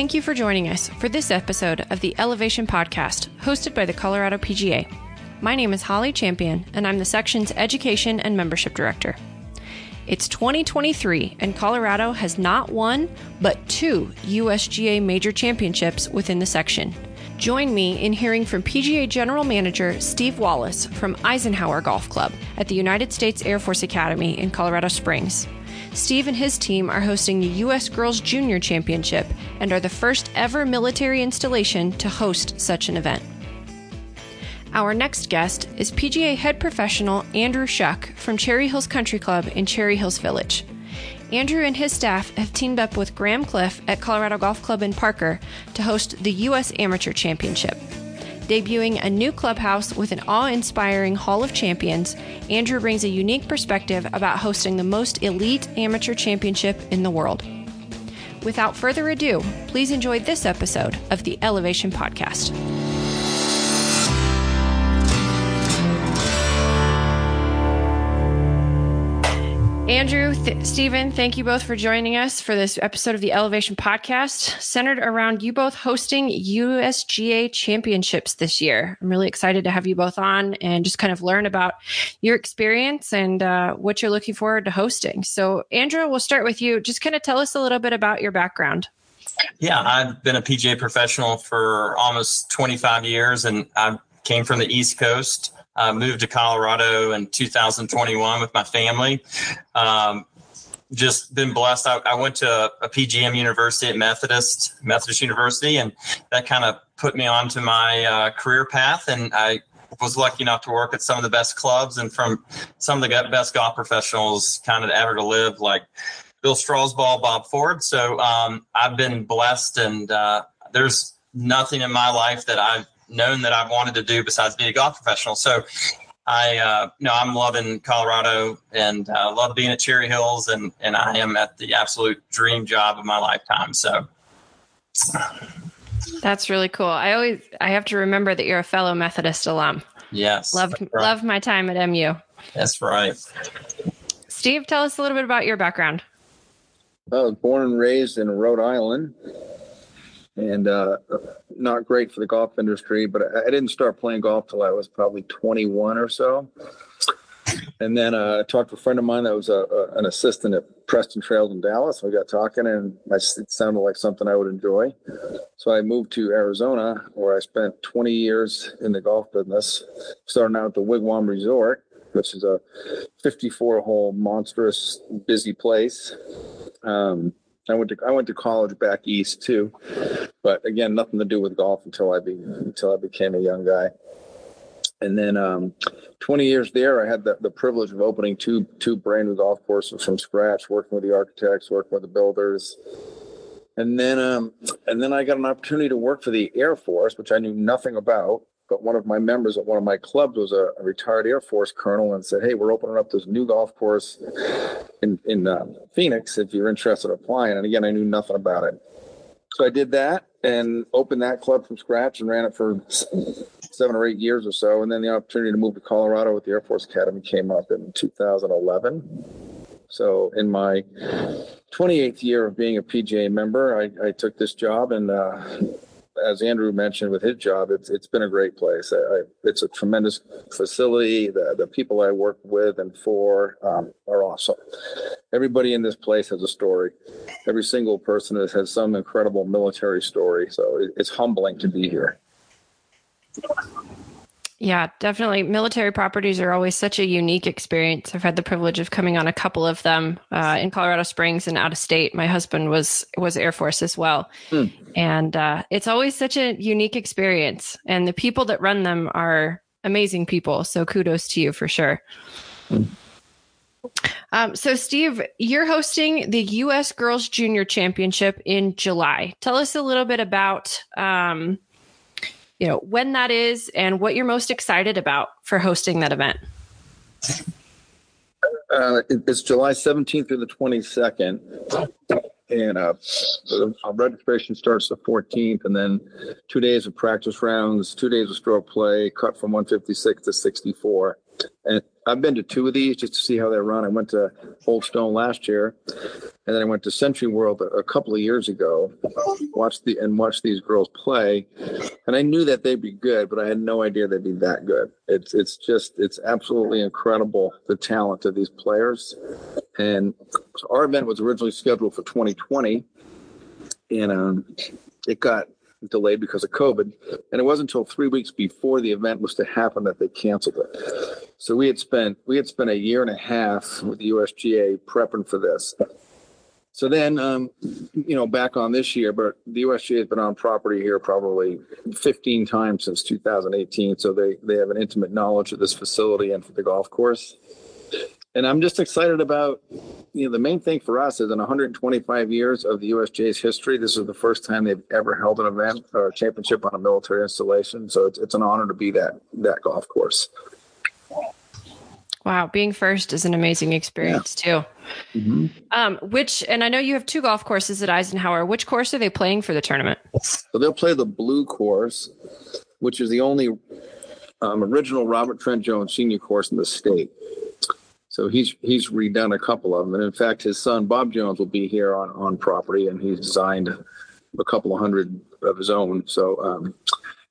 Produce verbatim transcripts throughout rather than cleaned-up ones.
Thank you for joining us for this episode of the Elevation Podcast, hosted by the Colorado P G A. My name is Holly Champion, and I'm the section's Education and Membership Director. It's twenty twenty-three, and Colorado has not one, but two U S G A major championships within the section. Join me in hearing from P G A General Manager Steve Wallace from Eisenhower Golf Club at the United States Air Force Academy in Colorado Springs. Steve and his team are hosting the U S Girls Junior Championship and are the first ever military installation to host such an event. Our next guest is P G A head professional Andrew Shuck from Cherry Hills Country Club in Cherry Hills Village. Andrew and his staff have teamed up with Graham Cliff at Colorado Golf Club in Parker to host the U S Amateur Championship. Debuting a new clubhouse with an awe-inspiring Hall of Champions, Andrew brings a unique perspective about hosting the most elite amateur championship in the world. Without further ado, please enjoy this episode of the Elevation Podcast. Andrew, th- Stephen, thank you both for joining us for this episode of the Elevation Podcast, centered around you both hosting U S G A championships this year. I'm really excited to have you both on and just kind of learn about your experience and uh, what you're looking forward to hosting. So, Andrew, we'll start with you. Just kind of tell us a little bit about your background. Yeah, I've been a P G A professional for almost twenty-five years, and I came from the East Coast. I moved to Colorado in two thousand twenty-one with my family. Um, just been blessed. I, I went to a, a P G M university at Methodist, Methodist University, and that kind of put me onto my uh, career path. And I was lucky enough to work at some of the best clubs and from some of the best golf professionals kind of ever to live, like Bill Strausbaugh, Bob Ford. So um, I've been blessed, and uh, there's nothing in my life that I've known that I've wanted to do besides be a golf professional. So I, uh, no, I'm loving Colorado and I uh, love being at Cherry Hills, and, and I am at the absolute dream job of my lifetime. So that's really cool. I always, I have to remember that you're a fellow Methodist alum. Yes. Loved, right. Loved my time at M U. That's right. Steve, tell us a little bit about your background. I was born and raised in Rhode Island. And uh, not great for the golf industry, but I, I didn't start playing golf till I was probably twenty-one or so. And then uh, I talked to a friend of mine that was a, a, an assistant at Preston Trails in Dallas. We got talking, and I, it sounded like something I would enjoy. So I moved to Arizona, where I spent twenty years in the golf business, starting out at the Wigwam Resort, which is a fifty-four hole monstrous, busy place. Um, I went to I went to college back east too, but again, nothing to do with golf until I be until I became a young guy. And then um, twenty years there, I had the, the privilege of opening two two brand new golf courses from scratch, working with the architects, working with the builders. And then um, and then I got an opportunity to work for the Air Force, which I knew nothing about. But one of my members at one of my clubs was a, a retired Air Force colonel and said, hey, we're opening up this new golf course in, in uh, Phoenix if you're interested in applying. And again, I knew nothing about it. So I did that and opened that club from scratch and ran it for seven or eight years or so. And then the opportunity to move to Colorado with the Air Force Academy came up in two thousand eleven. So in my twenty-eighth year of being a P G A member, I, I took this job, and uh, as Andrew mentioned with his job, it's it's been a great place. I, I, it's a tremendous facility. The the people I work with and for um, are awesome. Everybody in this place has a story. Every single person has, has some incredible military story. So it, it's humbling to be here. Yeah, definitely. Military properties are always such a unique experience. I've had the privilege of coming on a couple of them uh, in Colorado Springs and out of state. My husband was was Air Force as well. Mm. And uh, it's always such a unique experience. And the people that run them are amazing people. So kudos to you for sure. Mm. Um, so, Steve, you're hosting the U S Girls Junior Championship in July. Tell us a little bit about um you know, when that is and what you're most excited about for hosting that event. Uh, it's July seventeenth through the twenty-second. and uh, our registration starts the fourteenth, and then two days of practice rounds, two days of stroke play, cut from one fifty-six to sixty-four. And I've been to two of these just to see how they run. I went to Old Stone last year, and then I went to SentryWorld a couple of years ago. Watched the and watched these girls play, and I knew that they'd be good, but I had no idea they'd be that good. It's it's just it's absolutely incredible, the talent of these players. And so our event was originally scheduled for twenty twenty, and um, it got delayed because of COVID, and it wasn't until three weeks before the event was to happen that they canceled it. So we had spent we had spent a year and a half with the U S G A prepping for this. So then, um, you know, back on this year, but the U S G A has been on property here probably fifteen times since two thousand eighteen. So they, they have an intimate knowledge of this facility and for the golf course. And I'm just excited about, you know, the main thing for us is in one hundred twenty-five years of the U S G A's history, this is the first time they've ever held an event or a championship on a military installation. So it's, it's an honor to be that that golf course. Wow. Being first is an amazing experience, yeah, too. Mm-hmm. Um, which, and I know you have two golf courses at Eisenhower. Which course are they playing for the tournament? So they'll play the blue course, which is the only um, original Robert Trent Jones senior course in the state. So he's he's redone a couple of them. And in fact, his son, Bob Jones, will be here on, on property, and he's designed a couple of hundred of his own. So um,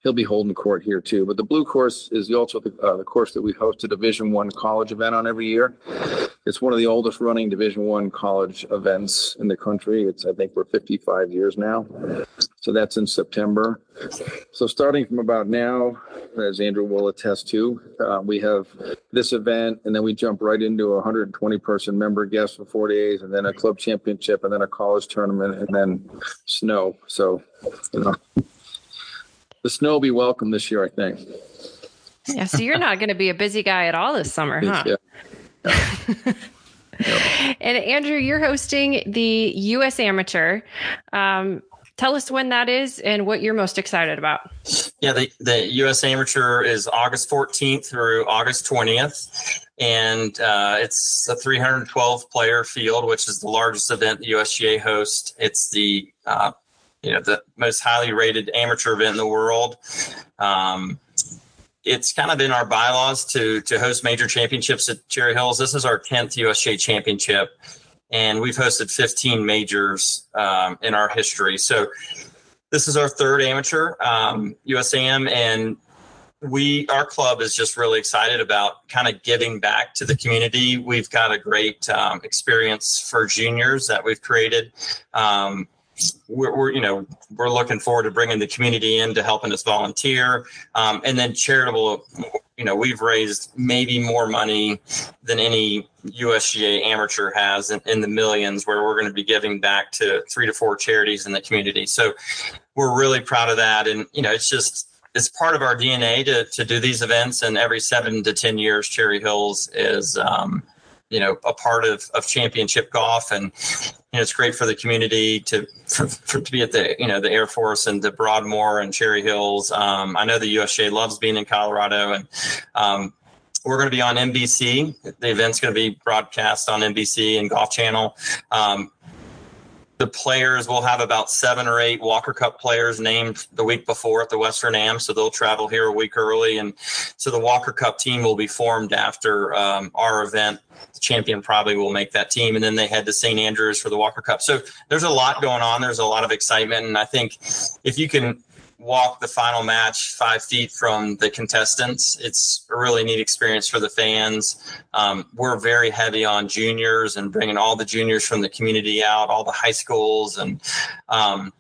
he'll be holding court here, too. But the blue course is also the, uh, the course that we host a Division One college event on every year. It's one of the oldest running Division One college events in the country. It's, I think, we're fifty-five years now. So that's in September. So starting from about now, as Andrew will attest to, uh, we have this event, and then we jump right into a one hundred twenty person member guest for four days, and then a club championship, and then a college tournament, and then snow. So, you know, the snow will be welcome this year, I think. Yeah, so you're not going to be a busy guy at all this summer, huh? Yeah. Yeah. Yeah. And Andrew, you're hosting the U S Amateur. Um, Tell us when that is and what you're most excited about. Yeah, the, the U S Amateur is August fourteenth through August twentieth. And uh, it's a three hundred twelve player field, which is the largest event the U S G A hosts. It's the, uh, you know, the most highly rated amateur event in the world. Um, it's kind of in our bylaws to, to host major championships at Cherry Hills. This is our tenth U S G A championship. And we've hosted fifteen majors um, in our history. So this is our third amateur, um, U S A M, and we, our club is just really excited about kind of giving back to the community. We've got a great um, experience for juniors that we've created. Um, we're, we're, you know, we're looking forward to bringing the community in to helping us volunteer, um, and then charitable. You know, we've raised maybe more money than any U S G A amateur has in, in the millions, where we're going to be giving back to three to four charities in the community. So we're really proud of that. And, you know, it's just, it's part of our D N A to, to do these events. And every seven to ten years, Cherry Hills is, um, you know, a part of, of championship golf. And, you know, it's great for the community to, for, for, to be at the, you know, the Air Force and the Broadmoor and Cherry Hills. Um, I know the U S G A loves being in Colorado, and um, we're going to be on N B C. The event's going to be broadcast on N B C and Golf Channel. Um, the players will have about seven or eight Walker Cup players named the week before at the Western Am. So they'll travel here a week early. And so the Walker Cup team will be formed after um, our event. The champion probably will make that team. And then they head to Saint Andrews for the Walker Cup. So there's a lot going on. There's a lot of excitement. And I think if you can walk the final match five feet from the contestants, it's a really neat experience for the fans. Um, we're very heavy on juniors and bringing all the juniors from the community out, all the high schools. And, um,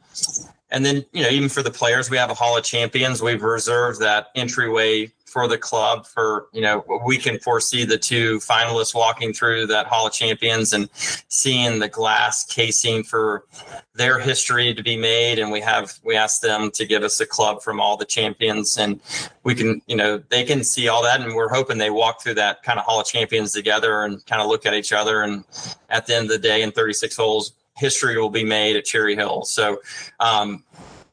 and then, you know, even for the players, we have a Hall of Champions. We've reserved that entryway for the club for, you know, we can foresee the two finalists walking through that Hall of Champions and seeing the glass casing for their history to be made. And we have, we asked them to give us a club from all the champions, and we can, you know, they can see all that. And we're hoping they walk through that kind of Hall of Champions together and kind of look at each other. And at the end of the day, in thirty-six holes, history will be made at Cherry Hill. So um,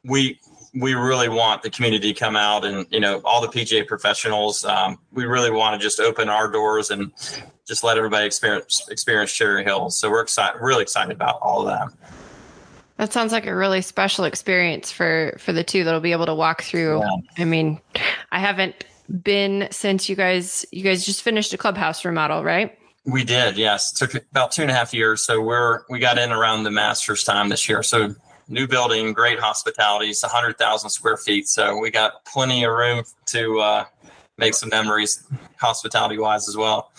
we, we really want the community to come out, and, you know, all the P G A professionals. Um, we really want to just open our doors and just let everybody experience, experience Cherry Hills. So we're excited, really excited about all of that. That sounds like a really special experience for, for the two that'll be able to walk through. Yeah. I mean, I haven't been since you guys, you guys just finished a clubhouse remodel, right? We did. Yes. It took about two and a half years. So we're, we got in around the Masters time this year. So new building, great hospitality, it's a hundred thousand square feet. So we got plenty of room to, uh, make some memories hospitality wise as well.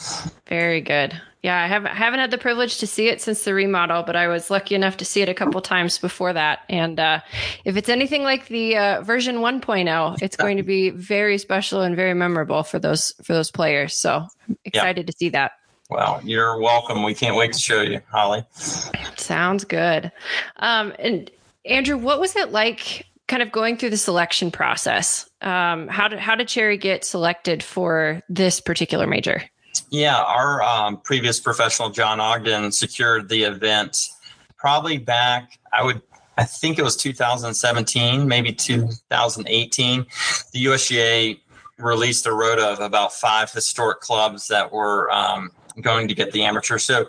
Very good. Yeah, I haven't haven't had the privilege to see it since the remodel, but I was lucky enough to see it a couple times before that. And uh, if it's anything like the uh, version one point oh, it's going to be very special and very memorable for those for those players. So I'm excited yeah. to see that. Well, you're welcome. We can't wait to show you, Holly. Sounds good. Um, and Andrew, what was it like kind of going through the selection process? Um, how did how did Cherry get selected for this particular major? Yeah, our um, previous professional, John Ogden, secured the event probably back, I would, I think it was two thousand seventeen, maybe two thousand eighteen. The U S G A released a road of about five historic clubs that were um, going to get the amateur. So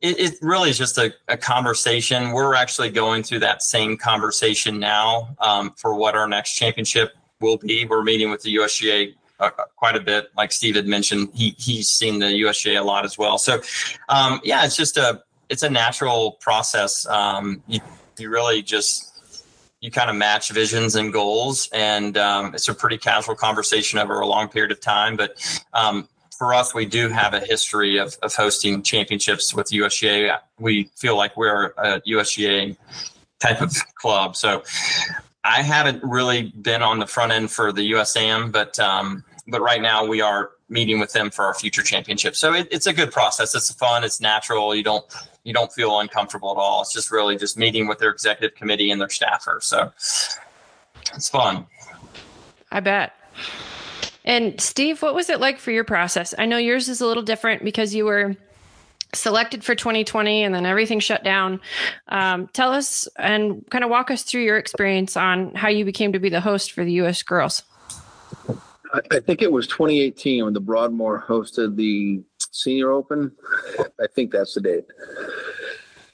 it, it really is just a, a conversation. We're actually going through that same conversation now um, for what our next championship will be. We're meeting with the U S G A Uh, quite a bit. Like Steve had mentioned, he he's seen the U S G A a lot as well. So um, yeah, it's just a, it's a natural process. Um, you, you really just, you kind of match visions and goals, and um, it's a pretty casual conversation over a long period of time. But um, for us, we do have a history of, of hosting championships with U S G A. We feel like we're a U S G A type of club. So I haven't really been on the front end for the U S Am, but, um, But right now we are meeting with them for our future championship. So it, it's a good process. It's fun. It's natural. You don't you don't feel uncomfortable at all. It's just really just meeting with their executive committee and their staffer. So it's fun. I bet. And Steve, what was it like for your process? I know yours is a little different because you were selected for twenty twenty and then everything shut down. Um, tell us and kind of walk us through your experience on how you became to be the host for the U S Girls. I think it was twenty eighteen when the Broadmoor hosted the Senior Open. I think that's the date.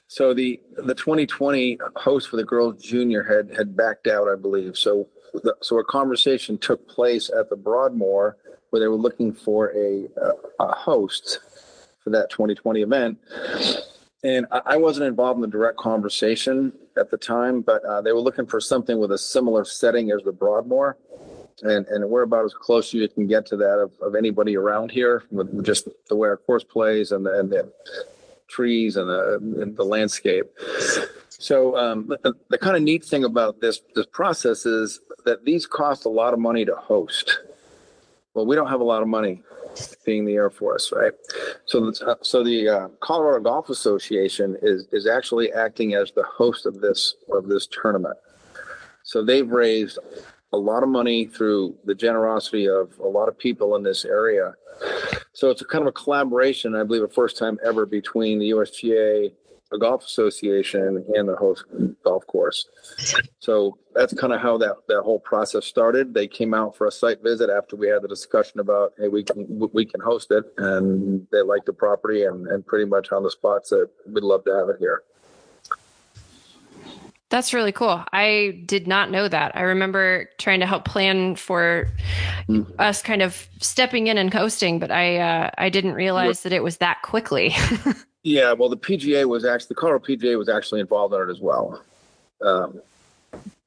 So the, the twenty twenty host for the Girls Junior had, had backed out, I believe. So the, so a conversation took place at the Broadmoor where they were looking for a, a, a host for that twenty twenty event. And I wasn't involved in the direct conversation at the time, but uh, they were looking for something with a similar setting as the Broadmoor. And and we're about as close as you can get to that of, of anybody around here with just the way our course plays and the, and the trees and the, and the landscape. So um, the, the kind of neat thing about this this process is that these cost a lot of money to host. Well, we don't have a lot of money, being the Air Force, right? So the, so the uh, Colorado Golf Association is is actually acting as the host of this of this tournament. So they've raised a lot of money through the generosity of a lot of people in this area. So it's a kind of a collaboration, I believe, a first time ever between the U S G A, the Golf Association, and the host golf course. So that's kind of how that, that whole process started. They came out for a site visit after we had the discussion about, hey, we can we can host it, and they liked the property and, and pretty much on the spot said, we'd love to have it here. That's really cool. I did not know that. I remember trying to help plan for mm-hmm. us kind of stepping in and hosting, but I uh, I didn't realize that it was that quickly. Yeah, well, the P G A was actually, the Colorado P G A was actually involved in it as well. Um,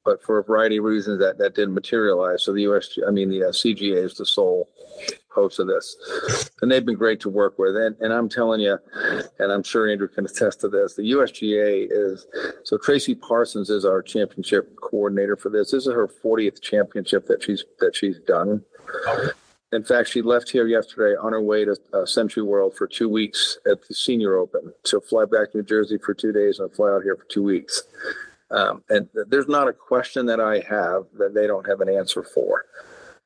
but for a variety of reasons, that, that didn't materialize. So the U S, I mean, the uh, C G A is the sole host of this. And they've been great to work with. And, and I'm telling you, and I'm sure Andrew can attest to this, the U S G A is, so Tracy Parsons is our championship coordinator for this. This is her fortieth championship that she's that she's done. In fact, she left here yesterday on her way to uh, SentryWorld for two weeks at the Senior Open. She'll fly back to New Jersey for two days and I'll fly out here for two weeks. Um, and th- there's not a question that I have that they don't have an answer for.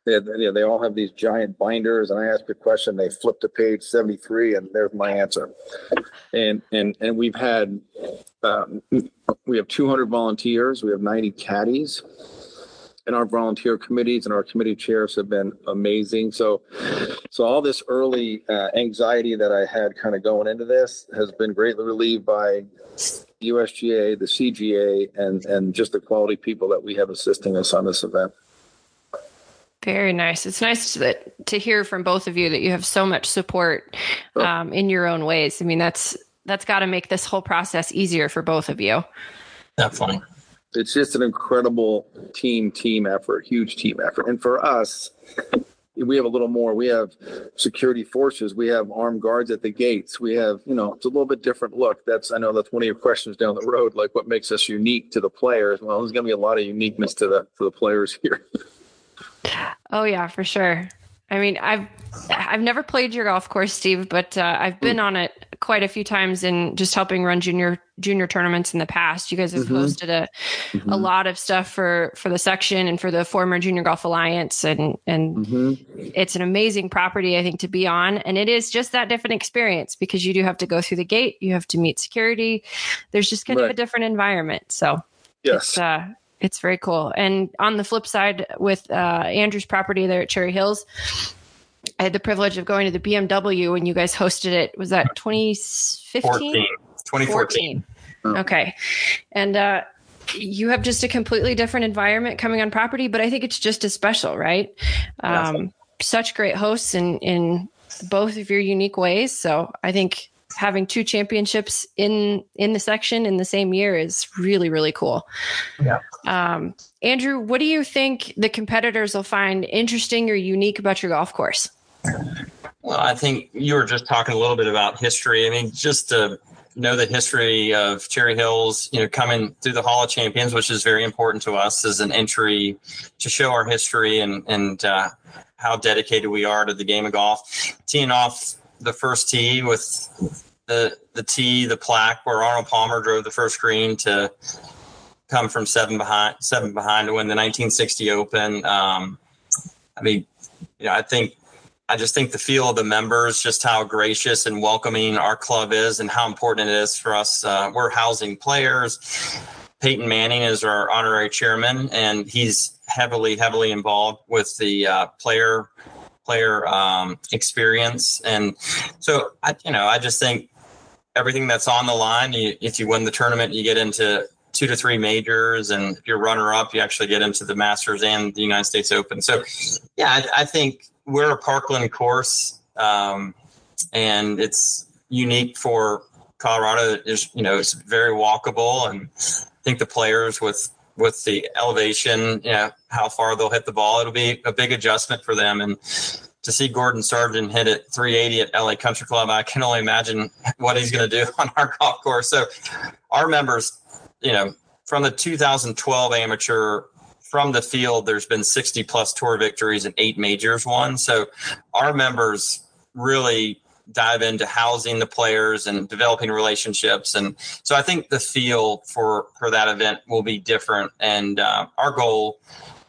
They, you know, they all have these giant binders, and I ask a question, they flip to page seventy-three, and there's my answer. And and and we've had um, we have two hundred volunteers, we have ninety caddies, and our volunteer committees and our committee chairs have been amazing. So so all this early uh, anxiety that I had kind of going into this has been greatly relieved by the U S G A, the C G A, and, and just the quality people that we have assisting us on this event. Very nice. It's nice to, to hear from both of you that you have so much support um, in your own ways. I mean, that's that's got to make this whole process easier for both of you. Definitely. It's just an incredible team, team effort, huge team effort. And for us, we have a little more. We have security forces. We have armed guards at the gates. We have, you know, it's a little bit different look. That's, I know that's one of your questions down the road, like what makes us unique to the players. Well, there's going to be a lot of uniqueness to the to the players here. Oh, yeah, for sure. I mean, I've I've never played your golf course, Steve, but uh, I've been on it quite a few times in just helping run junior junior tournaments in the past. You guys have mm-hmm. hosted a mm-hmm. a lot of stuff for, for the section and for the former Junior Golf Alliance, and and mm-hmm. it's an amazing property, I think, to be on. And it is just that different experience because you do have to go through the gate, you have to meet security. There's just kind right. of a different environment. So yes. It's, uh, It's very cool. And on the flip side, with uh, Andrew's property there at Cherry Hills, I had the privilege of going to the B M W when you guys hosted it. Was that twenty fifteen? twenty fourteen. Oh. Okay. And uh, you have just a completely different environment coming on property, but I think it's just as special, right? Um, such great hosts in, in both of your unique ways. So I think having two championships in, in the section in the same year is really, really cool. Yeah. Um, Andrew, what do you think the competitors will find interesting or unique about your golf course? Well, I think you were just talking a little bit about history. I mean, just to know the history of Cherry Hills, you know, coming through the Hall of Champions, which is very important to us as an entry to show our history and, and, uh, how dedicated we are to the game of golf. Teeing off the first tee with the the tee, the plaque where Arnold Palmer drove the first green to come from seven behind, seven behind to win the nineteen sixty Open. Um, I mean, you know, I think I just think the feel of the members, just how gracious and welcoming our club is, and how important it is for us. Uh, we're housing players. Peyton Manning is our honorary chairman, and he's heavily, heavily involved with the uh, player. player um, experience. And so, I, you know, I just think everything that's on the line, you, if you win the tournament, you get into two to three majors. And if you're runner up, you actually get into the Masters and the United States Open. So, yeah, I, I think we're a Parkland course um, and it's unique for Colorado. It's, you know, it's very walkable. And I think the players with with the elevation, you know, how far they'll hit the ball, it'll be a big adjustment for them. And to see Gordon Sargent hit it three eighty at L A Country Club, I can only imagine what he's going to do on our golf course. So our members, you know, from the two thousand twelve amateur, from the field, there's been sixty plus tour victories and eight majors won. So our members really dive into housing the players and developing relationships. And so I think the feel for, for that event will be different. And uh, our goal,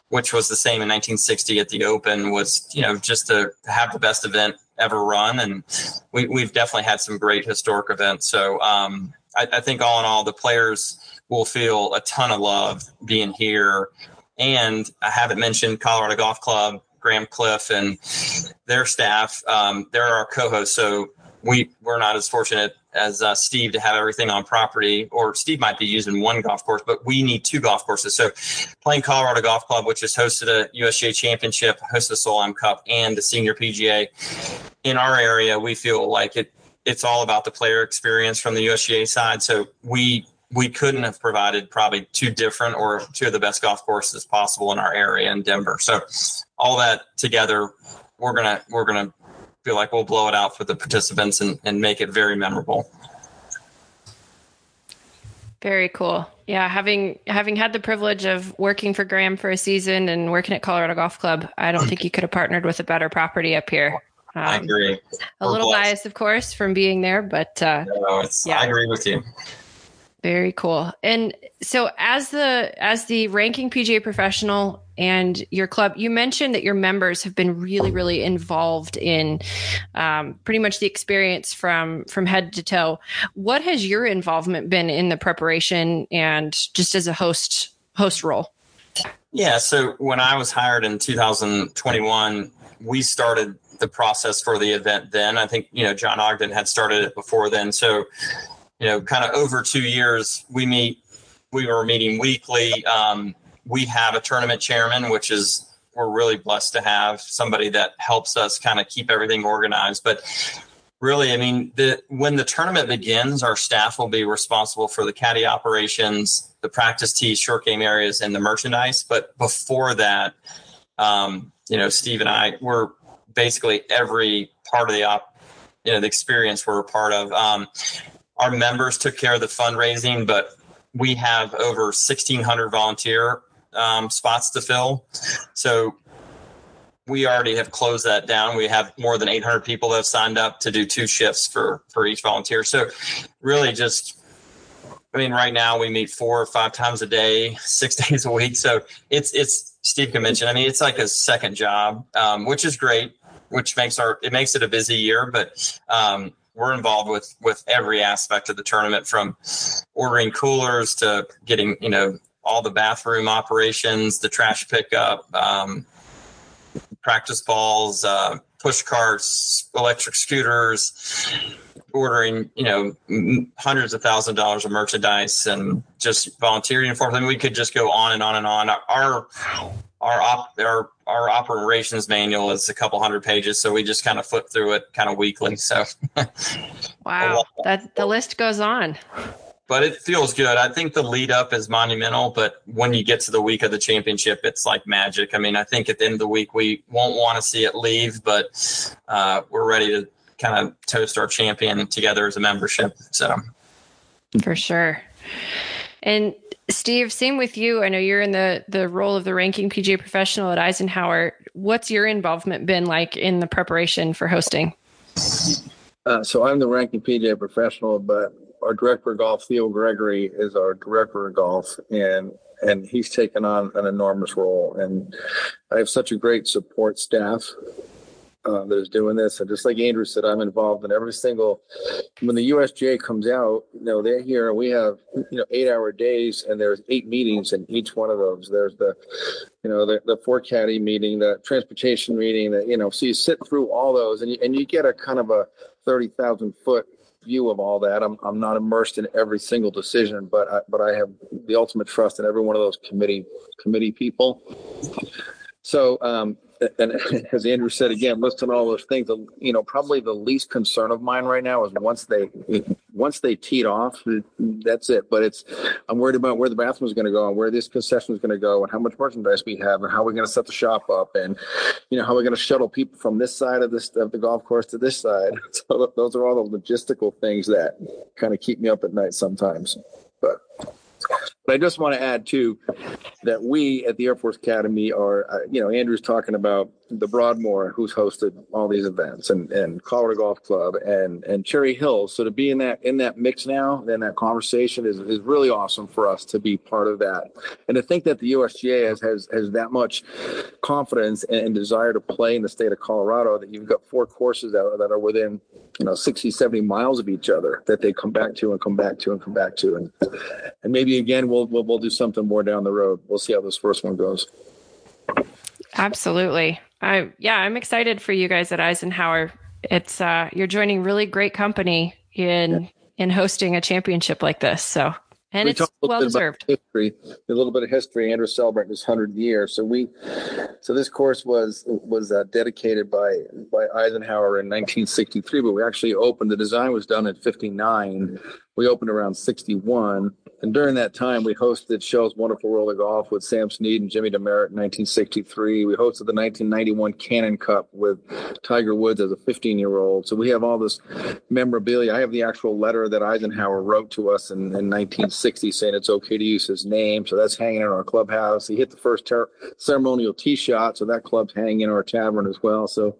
which was the same in nineteen sixty at the Open, was, you know, just to have the best event ever run. And we, we've definitely had some great historic events. So um, I, I think all in all, the players will feel a ton of love being here. And I haven't mentioned Colorado Golf Club, Graham Cliff and their staff. Um, they're our co-hosts. So we, we're not as fortunate as uh, Steve to have everything on property, or Steve might be using one golf course, but we need two golf courses. So playing Colorado Golf Club, which has hosted a U S G A championship, hosted the Solheim Cup and the senior P G A in our area, we feel like it, it's all about the player experience from the U S G A side. So we, we couldn't have provided probably two different or two of the best golf courses possible in our area in Denver. So all that together, we're gonna we're gonna feel like we'll blow it out for the participants and, and make it very memorable. Very cool. Yeah, having having had the privilege of working for Graham for a season and working at Colorado Golf Club, I don't think you could have partnered with a better property up here. Um, I agree. A we're little blessed. Biased, of course, from being there, but uh, no, it's, yeah, I agree with you. Very cool. And so as the as the ranking P G A professional and your club, you mentioned that your members have been really, really involved in um, pretty much the experience from from head to toe. What has your involvement been in the preparation and just as a host host role? Yeah. So when I was hired in two thousand twenty-one, we started the process for the event then. I think, you know, John Ogden had started it before then. So you know, kind of over two years, we meet, we were meeting weekly. Um, we have a tournament chairman, which is, we're really blessed to have somebody that helps us kind of keep everything organized. But really, I mean, the, when the tournament begins, our staff will be responsible for the caddy operations, the practice tees, short game areas, and the merchandise. But before that, um, you know, Steve and I were basically every part of the op, you know, the experience we're a part of. Um, our members took care of the fundraising, but we have over sixteen hundred volunteer um, spots to fill. So we already have closed that down. We have more than eight hundred people that have signed up to do two shifts for, for each volunteer. So really just, I mean, right now we meet four or five times a day, six days a week. So it's, it's Steve can mention, I mean, it's like a second job, um, which is great, which makes our, it makes it a busy year, but, um, we're involved with, with every aspect of the tournament, from ordering coolers to getting, you know, all the bathroom operations, the trash pickup, um, practice balls, uh, push carts, electric scooters, ordering, you know, hundreds of thousands of dollars of merchandise, and just volunteer uniforms. I mean, we could just go on and on and on. Our, our, op, our, our operations manual is a couple hundred pages. So we just kind of flip through it kind of weekly. So wow, that the list goes on. But it feels good. I think the lead up is monumental, but when you get to the week of the championship, it's like magic. I mean, I think at the end of the week, we won't want to see it leave, but uh, we're ready to kind of toast our champion together as a membership. So for sure. And Steve, same with you. I know you're in the, the role of the ranking P G A professional at Eisenhower. What's your involvement been like in the preparation for hosting? Uh, so I'm the ranking P G A professional, but our director of golf, Theo Gregory, is our director of golf, and and he's taken on an enormous role. And I have such a great support staff uh, that is doing this. And just like Andrew said, I'm involved in every single. When the U S G A comes out, you know, they're here. We have you know eight-hour days, and there's eight meetings in each one of those. There's the you know the the four caddy meeting, the transportation meeting, the you know. So you sit through all those, and you, and you get a kind of a thirty thousand foot view of all that. I'm I'm not immersed in every single decision, but I, but I have the ultimate trust in every one of those committee committee people. So, um, and as Andrew said, again, listing all those things, you know, probably the least concern of mine right now is once they once they teed off, that's it. But it's I'm worried about where the bathroom is going to go, and where this concession is going to go, and how much merchandise we have, and how we're going to set the shop up, and you know how we're going to shuttle people from this side of this of the golf course to this side. So those are all the logistical things that kind of keep me up at night sometimes. But. But I just want to add, too, that we at the Air Force Academy are, uh, you know, Andrew's talking about the Broadmoor, who's hosted all these events, and, and Colorado Golf Club and, and Cherry Hills. So to be in that in that mix now, in that conversation is, is really awesome for us to be part of that. And to think that the U S G A has has, has that much confidence and, and desire to play in the state of Colorado, that you've got four courses that are, that are within, you know, sixty, seventy miles of each other that they come back to and come back to and come back to. And and maybe, again, we'll we'll, we'll do something more down the road. We'll see how this first one goes. Absolutely. I, yeah, I'm excited for you guys at Eisenhower. It's uh, you're joining really great company in yeah. in hosting a championship like this. So, and we it's well deserved. History, a little bit of history. Andrew celebrating his hundredth year. So we, so this course was was uh, dedicated by by Eisenhower in nineteen sixty-three. But we actually opened. The design was done in fifty-nine. We opened around sixty-one. And during that time, we hosted shows Wonderful World of Golf with Sam Snead and Jimmy Demerit in nineteen sixty-three. We hosted the nineteen ninety-one Cannon Cup with Tiger Woods as a fifteen-year-old. So we have all this memorabilia. I have the actual letter that Eisenhower wrote to us in, in nineteen sixty saying it's okay to use his name. So that's hanging in our clubhouse. He hit the first ter- ceremonial tee shot, so that club's hanging in our tavern as well. So,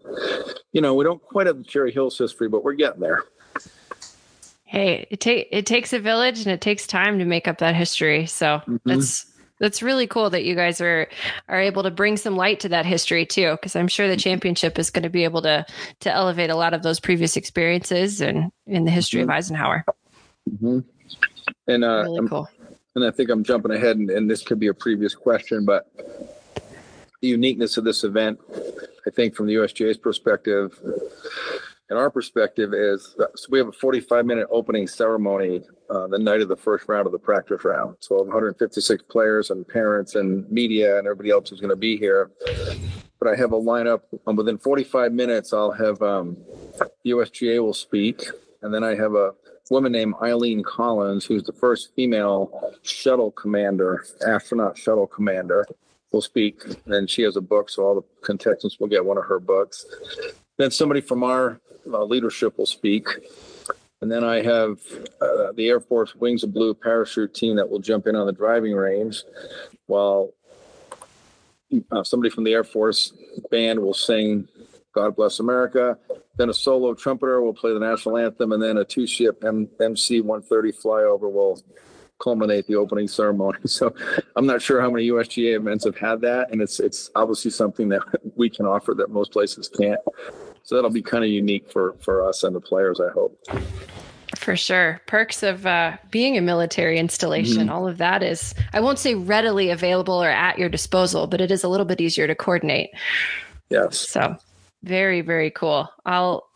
you know, we don't quite have the Cherry Hills history, but we're getting there. Hey, it take it takes a village, and it takes time to make up that history. So mm-hmm. that's that's really cool that you guys are are able to bring some light to that history too, because I'm sure the championship is going to be able to to elevate a lot of those previous experiences and in the history mm-hmm. of Eisenhower. Mm-hmm. And uh, really I'm, cool. And I think I'm jumping ahead, and, and this could be a previous question, but the uniqueness of this event, I think, from the U S G A's perspective. in our perspective is, so we have a forty-five minute opening ceremony uh, the night of the first round of the practice round. So one hundred fifty-six players and parents and media and everybody else is going to be here. But I have a lineup. Um, within forty-five minutes, I'll have um, U S G A will speak. And then I have a woman named Eileen Collins, who's the first female shuttle commander, astronaut shuttle commander, will speak. And she has a book, so all the contestants will get one of her books. Then somebody from our uh, leadership will speak. And then I have uh, the Air Force Wings of Blue parachute team that will jump in on the driving range, while uh, somebody from the Air Force band will sing God Bless America. Then a solo trumpeter will play the national anthem, and then a two-ship M C one thirty flyover will culminate the opening ceremony. So I'm not sure how many U S G A events have had that, and it's it's obviously something that we can offer that most places can't. So that'll be kind of unique for, for us and the players, I hope. For sure. Perks of uh, being a military installation, mm-hmm. all of that is, I won't say readily available or at your disposal, but it is a little bit easier to coordinate. Yes. So very, very cool. I'll,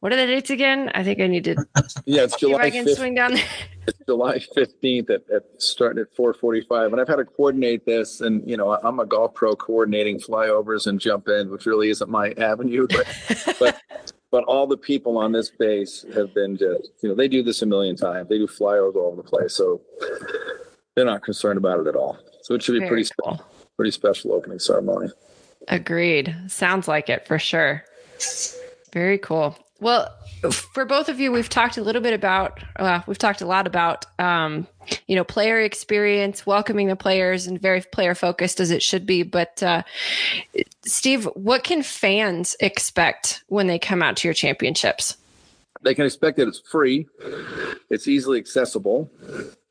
what are the dates again? I think I need to. Yeah, it's July. I can swing down there. It's July fifteenth at, at starting at four forty-five. And I've had to coordinate this. And, you know, I'm a golf pro coordinating flyovers and jump in, which really isn't my avenue. But, but, but all the people on this base have been just, you know, they do this a million times. They do flyovers all over the place. So they're not concerned about it at all. So it should be Very pretty cool. special, pretty special opening ceremony. Agreed. Sounds like it for sure. Very cool. Well, for both of you, we've talked a little bit about, uh, we've talked a lot about, um, you know, player experience, welcoming the players, and very player focused as it should be. But uh, Steve, what can fans expect when they come out to your championships? They can expect that it's free. It's easily accessible,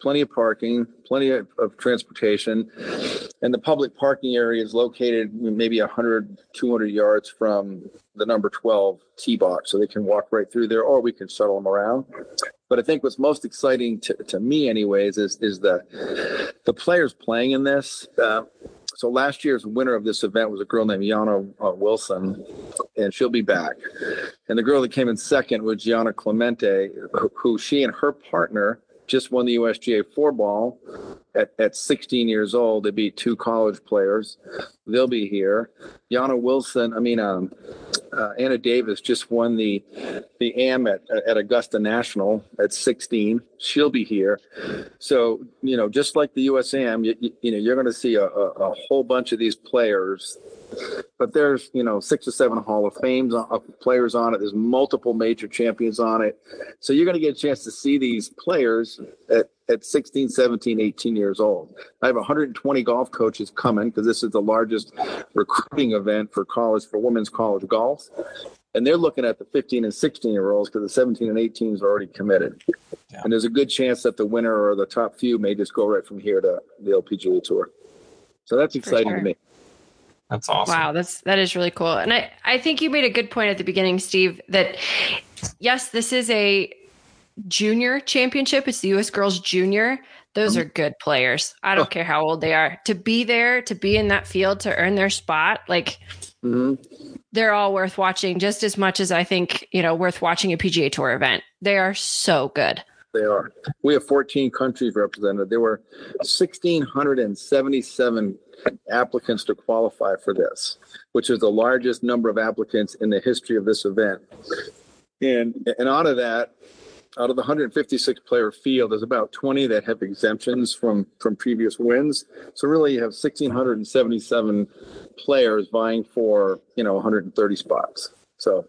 plenty of parking, plenty of, of transportation. And the public parking area is located maybe one hundred, two hundred yards from the number twelve tee box. So they can walk right through there, or we can shuttle them around. But I think what's most exciting to, to me anyways is, is the, the players playing in this. Uh, So last year's winner of this event was a girl named Yana uh, Wilson, and she'll be back. And the girl that came in second was Gianna Clemente, who, who she and her partner just won the U S G A four ball at, at sixteen years old. They beat two college players. They'll be here. Yana Wilson, I mean, um, uh, Anna Davis just won the the Am at, at Augusta National at sixteen. She'll be here. So, you know, just like the U S Am, you, you, you know, you're going to see a, a, a whole bunch of these players. But there's, you know, six or seven Hall of Fames on, of players on it. There's multiple major champions on it. So you're going to get a chance to see these players at, at sixteen, seventeen, eighteen years old. I have one hundred twenty golf coaches coming because this is the largest recruiting event for college, for women's college golf. And they're looking at the fifteen and sixteen year olds because the seventeen and eighteens are already committed. Yeah. And there's a good chance that the winner or the top few may just go right from here to the L P G A Tour. So that's exciting sure. to me. That's awesome. Wow, that's, that is really cool. And I, I think you made a good point at the beginning, Steve, that yes, this is a junior championship. It's the U S Girls Junior. Those are good players. I don't oh. care how old they are. To be there, to be in that field, to earn their spot, like mm-hmm. they're all worth watching just as much as I think, you know, worth watching a P G A Tour event. They are so good. They are. We have fourteen countries represented. There were one thousand six hundred seventy-seven applicants to qualify for this, which is the largest number of applicants in the history of this event. And and out of that, out of the one hundred fifty-six player field, there's about twenty that have exemptions from, from previous wins. So really you have one thousand six hundred seventy-seven players vying for, you know, one hundred thirty spots. So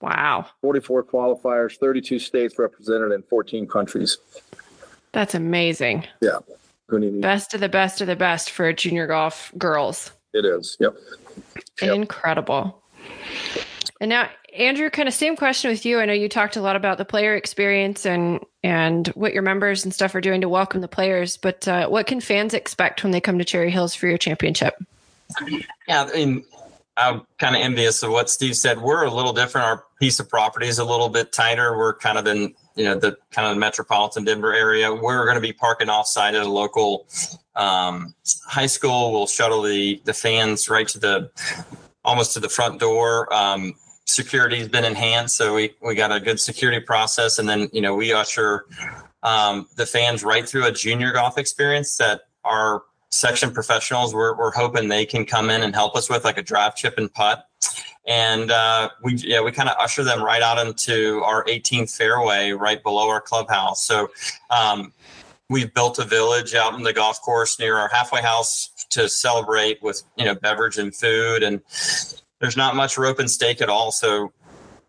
wow. forty-four qualifiers, thirty-two states represented, and fourteen countries. That's amazing. Yeah. Best of the best of the best for junior golf girls. It is. Yep. yep. Incredible. And now, Andrew, kind of same question with you. I know you talked a lot about the player experience and, and what your members and stuff are doing to welcome the players, but uh, what can fans expect when they come to Cherry Hills for your championship? Yeah, I mean, I'm kind of envious of what Steve said. We're a little different. Our piece of property is a little bit tighter. We're kind of in, you know, the kind of metropolitan Denver area. We're going to be parking offsite at a local um, high school. We'll shuttle the, the fans right to the, almost to the front door. Um, security has been enhanced. So we, we got a good security process. And then, you know, we usher um, the fans right through a junior golf experience that our section professionals we're, we're hoping they can come in and help us with, like a drive, chip, and putt. And uh, we yeah we kind of usher them right out into our eighteenth fairway right below our clubhouse. So um, we've built a village out in the golf course near our halfway house to celebrate with, you know, beverage and food. And there's not much rope and stake at all. So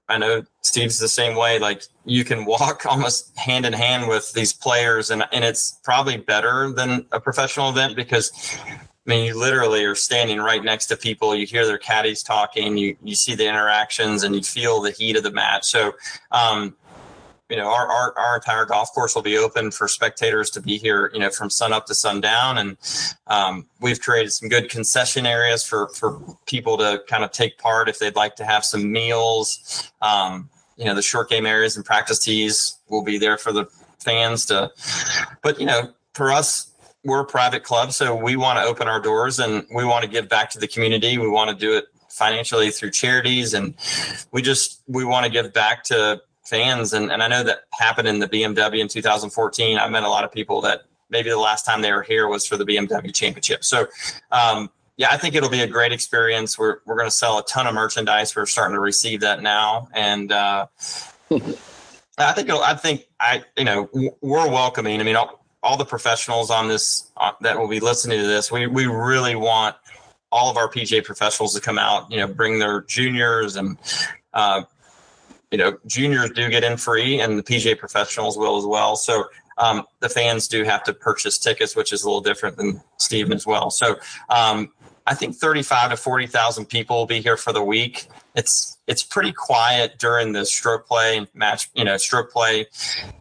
I know Steve's the same way. Like, you can walk almost hand in hand with these players, and, and it's probably better than a professional event because, I mean, you literally are standing right next to people. You hear their caddies talking, you, you see the interactions, and you feel the heat of the match. So, um, you know, our, our, our entire golf course will be open for spectators to be here, you know, from sun up to sundown. And um, we've created some good concession areas for, for people to kind of take part if they'd like to have some meals. Um, you know, the short game areas and practice tees will be there for the fans to, but, you know, for us, we're a private club, so we want to open our doors and we want to give back to the community. We want to do it financially through charities, and we just, we want to give back to fans. And, and I know that happened in the B M W in two thousand fourteen. I met a lot of people that maybe the last time they were here was for the B M W championship. So, um, yeah, I think it'll be a great experience. We're, we're going to sell a ton of merchandise. We're starting to receive that now. And, uh, I think, it'll, I think I, you know, we're welcoming. I mean, I'll, all the professionals on this uh, that will be listening to this, we, we really want all of our P G A professionals to come out, you know, bring their juniors, and, uh, you know, juniors do get in free, and the P G A professionals will as well. So um, the fans do have to purchase tickets, which is a little different than Steve as well. So um, I think thirty-five to forty thousand people will be here for the week. It's, it's pretty quiet during the stroke play and match, you know, stroke play.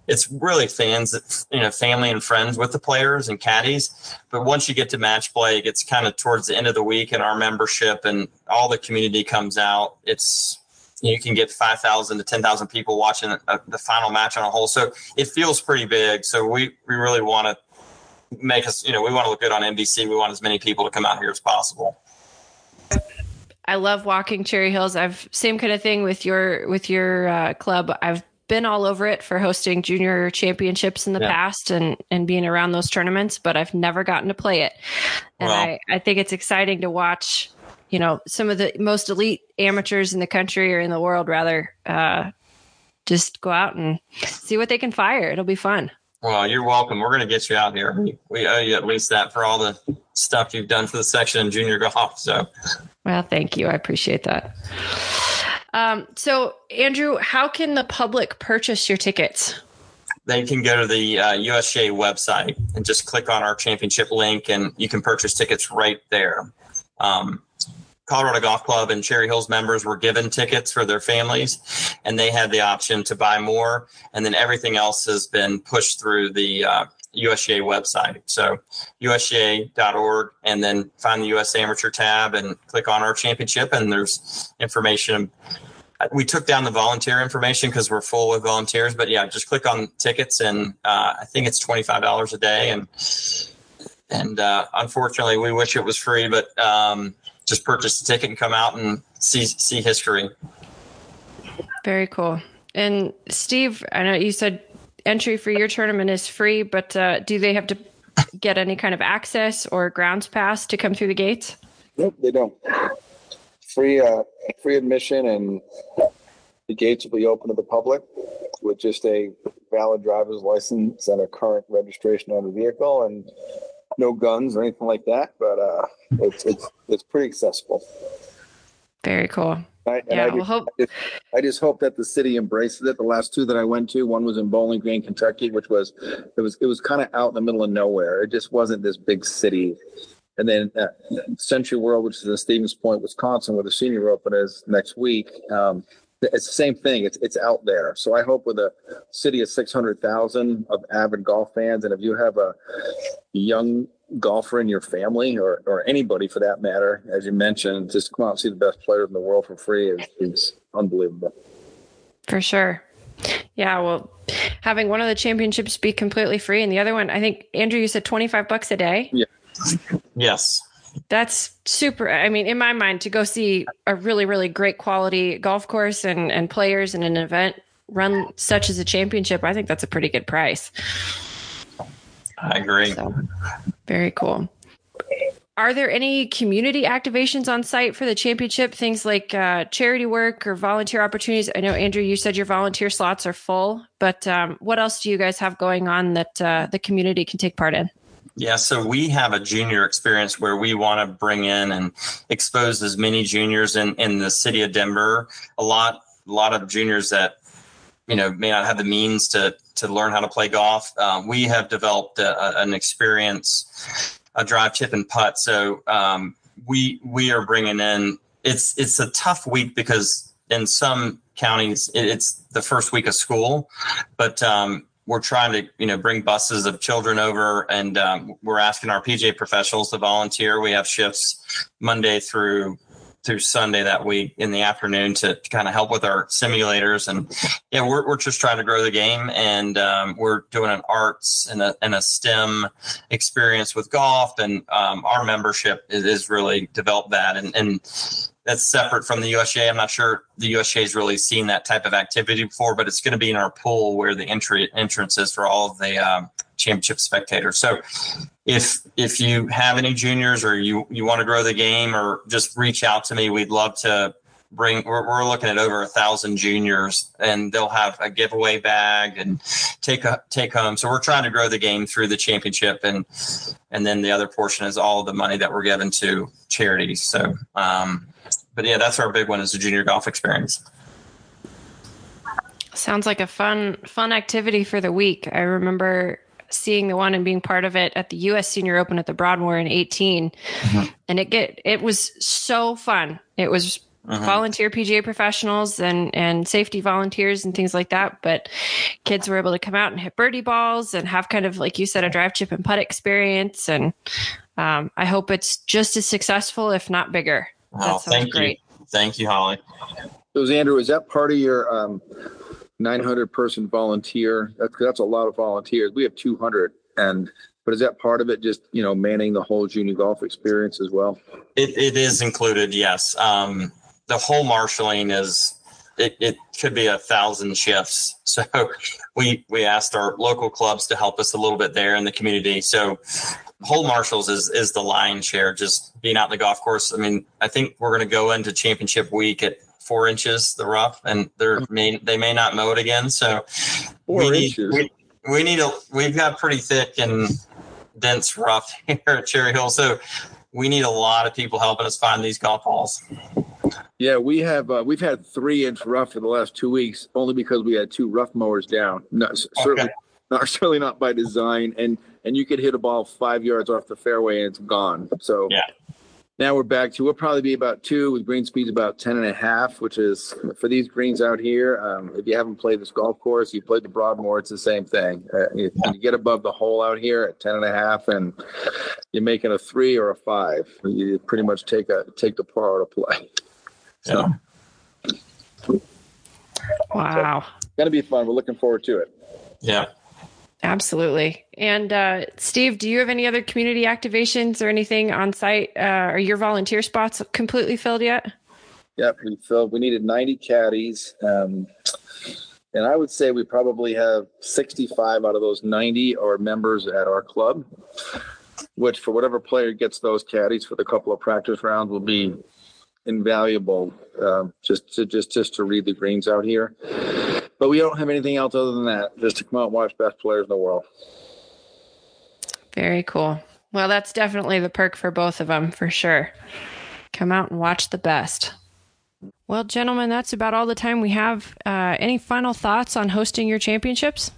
It's really fans, you know, family and friends with the players and caddies. But once you get to match play, it gets kind of towards the end of the week, and our membership and all the community comes out. It's, you can get five thousand to ten thousand people watching a, the final match on a hole. So it feels pretty big. So we, we really want to make us, you know, we want to look good on N B C. We want as many people to come out here as possible. I love walking Cherry Hills. I've same kind of thing with your, with your uh, club. I've been all over it for hosting junior championships in the yeah. past and, and being around those tournaments, but I've never gotten to play it. And well, I, I think it's exciting to watch, you know, some of the most elite amateurs in the country or in the world rather, uh, just go out and see what they can fire. It'll be fun. Well, you're welcome. We're going to get you out here. We owe you at least that for all the stuff you've done for the section in junior golf. So, well, thank you. I appreciate that. Um, so, Andrew, how can the public purchase your tickets? They can go to the uh, U S G A website and just click on our championship link, and you can purchase tickets right there. Um, Colorado Golf Club and Cherry Hills members were given tickets for their families, and they had the option to buy more. And then everything else has been pushed through the uh, U S G A website. So U S G A dot org, and then find the U S Amateur tab and click on our championship. And there's information. We took down the volunteer information because we're full with volunteers, but yeah, just click on tickets. And uh, I think it's twenty-five dollars a day. And, and uh, unfortunately we wish it was free, but um, just purchase the ticket and come out and see, see history. Very cool. And Steve, I know you said entry for your tournament is free, but uh, do they have to get any kind of access or grounds pass to come through the gates? Nope, they don't. Free, uh, free admission, and the gates will be open to the public with just a valid driver's license and a current registration on the vehicle, and no guns or anything like that, but uh, it's, it's it's pretty accessible. Very cool. I, and yeah, I, just, we'll hope. I, just, I just hope that the city embraces it. The last two that I went to, one was in Bowling Green, Kentucky, which was it was it was kind of out in the middle of nowhere. It just wasn't this big city. And then uh, SentryWorld, which is in Stevens Point, Wisconsin, where the senior open is next week. Um, it's the same thing. It's it's out there. So I hope with a city of six hundred thousand of avid golf fans, and if you have a young golfer in your family, or or anybody for that matter, as you mentioned, just come out and see the best players in the world for free. It's, it's unbelievable. For sure. Yeah. Well, having one of the championships be completely free and the other one, I think, Andrew, you said twenty-five bucks a day. Yeah. Yes. That's super. I mean, in my mind, to go see a really, really great quality golf course and, and players in an event run such as a championship, I think that's a pretty good price. I agree. So, very cool. Are there any community activations on site for the championship? Things like uh, charity work or volunteer opportunities? I know, Andrew, you said your volunteer slots are full, but um, what else do you guys have going on that uh, the community can take part in? Yeah, so we have a junior experience where we want to bring in and expose as many juniors in, in the city of Denver. A lot, a lot of juniors that, you know, may not have the means to to learn how to play golf. Uh, we have developed a, a, an experience, a drive, chip, and putt. So um, we we are bringing in. It's it's a tough week because in some counties it, it's the first week of school, but. Um, We're trying to, you know, bring buses of children over, and um, we're asking our P G A professionals to volunteer. We have shifts Monday through through Sunday that week in the afternoon to, to kind of help with our simulators. And yeah, we're we're just trying to grow the game, and um, we're doing an arts and a and a STEM experience with golf. And um, our membership is, is really developed that, and and that's separate from the U S G A. I'm not sure the U S G A has really seen that type of activity before, but it's going to be in our pool where the entry entrance is for all of the um, championship spectators. So if if you have any juniors or you, you want to grow the game, or just reach out to me, we'd love to bring, we're, we're looking at over a thousand juniors, and they'll have a giveaway bag and take a, take home. So we're trying to grow the game through the championship. And, and then the other portion is all the money that we're given to charities. So, um, But, yeah, that's our big one, is the junior golf experience. Sounds like a fun fun activity for the week. I remember seeing the one and being part of it at the U S Senior Open at the Broadmoor in eighteen. Mm-hmm. And it get it was so fun. It was mm-hmm. volunteer P G A professionals and, and safety volunteers and things like that. But kids were able to come out and hit birdie balls and have kind of, like you said, a drive, chip, and putt experience. And um, I hope it's just as successful, if not bigger. Oh, thank you. Great. Thank you, Holly. So, Andrew, is that part of your um, nine hundred person volunteer? That's, that's a lot of volunteers. We have two hundred. And but is that part of it, just, you know, manning the whole junior golf experience as well? It, it is included, yes. Um, the whole marshalling is, it, it could be a thousand shifts. So we, we asked our local clubs to help us a little bit there in the community. So whole marshals is, is the lion's share, just being out in the golf course. I mean, I think we're going to go into championship week at four inches, the rough, and they're may, they may not mow it again. So four we inches. Need, we, we need a, we've got pretty thick and dense rough here at Cherry Hill. So we need a lot of people helping us find these golf balls. Yeah, we have uh, we've had three inch rough for the last two weeks, only because we had two rough mowers down. No, okay. certainly, not, certainly not by design. And and you could hit a ball five yards off the fairway and it's gone. So yeah. Now we're back to, we'll probably be about two with green speeds about ten and a half, which is for these greens out here. Um, if you haven't played this golf course, you played the Broadmoor, it's the same thing. Uh, if you get above the hole out here at ten and a half and you're making a three or a five, you pretty much take a, take the par to play. So. Yeah. Wow. So, going to be fun. We're looking forward to it. Yeah. Absolutely. And uh, Steve, do you have any other community activations or anything on site? Uh, are your volunteer spots completely filled yet? Yep, we filled. We needed ninety caddies. Um, and I would say we probably have sixty-five out of those ninety are members at our club, which for whatever player gets those caddies for the couple of practice rounds will be invaluable uh, just to just just to read the greens out here. But we don't have anything else other than that, just to come out and watch best players in the world. Very cool. Well, that's definitely the perk for both of them, for sure. Come out and watch the best. Well, gentlemen, that's about all the time we have. Uh, any final thoughts on hosting your championships?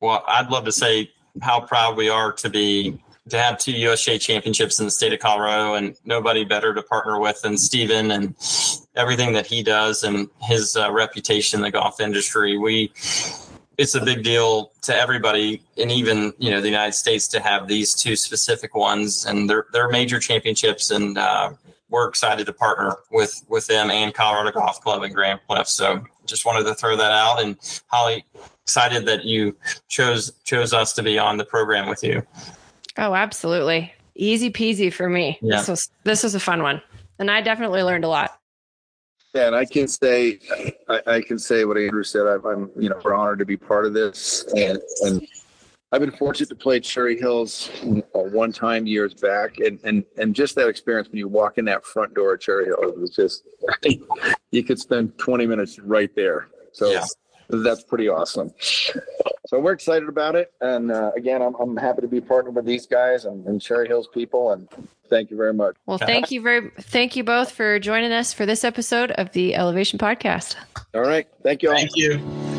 Well, I'd love to say how proud we are to be to have two U S G A championships in the state of Colorado, and nobody better to partner with than Steven and everything that he does and his uh, reputation in the golf industry. We, it's a big deal to everybody, and even, you know, the United States, to have these two specific ones, and they're, they're major championships, and uh, we're excited to partner with, with them and Colorado Golf Club and Graham Cliff. So just wanted to throw that out, and Holly, excited that you chose, chose us to be on the program with you. Oh, absolutely. easy peasy for me. Yeah. This was, this was a fun one. And I definitely learned a lot. Yeah, and I can say, I, I can say what Andrew said. I, I'm, you know, we're honored to be part of this, and and I've been fortunate to play Cherry Hills one time years back, and and and just that experience when you walk in that front door at Cherry Hills, it's just you could spend twenty minutes right there. So yeah. That's pretty awesome. So we're excited about it, and uh, again, I'm I'm happy to be partnered with these guys and, and Cherry Hills people, and thank you very much. Well, thank you very, thank you both for joining us for this episode of the Elevation Podcast. All right, thank you all. Thank you.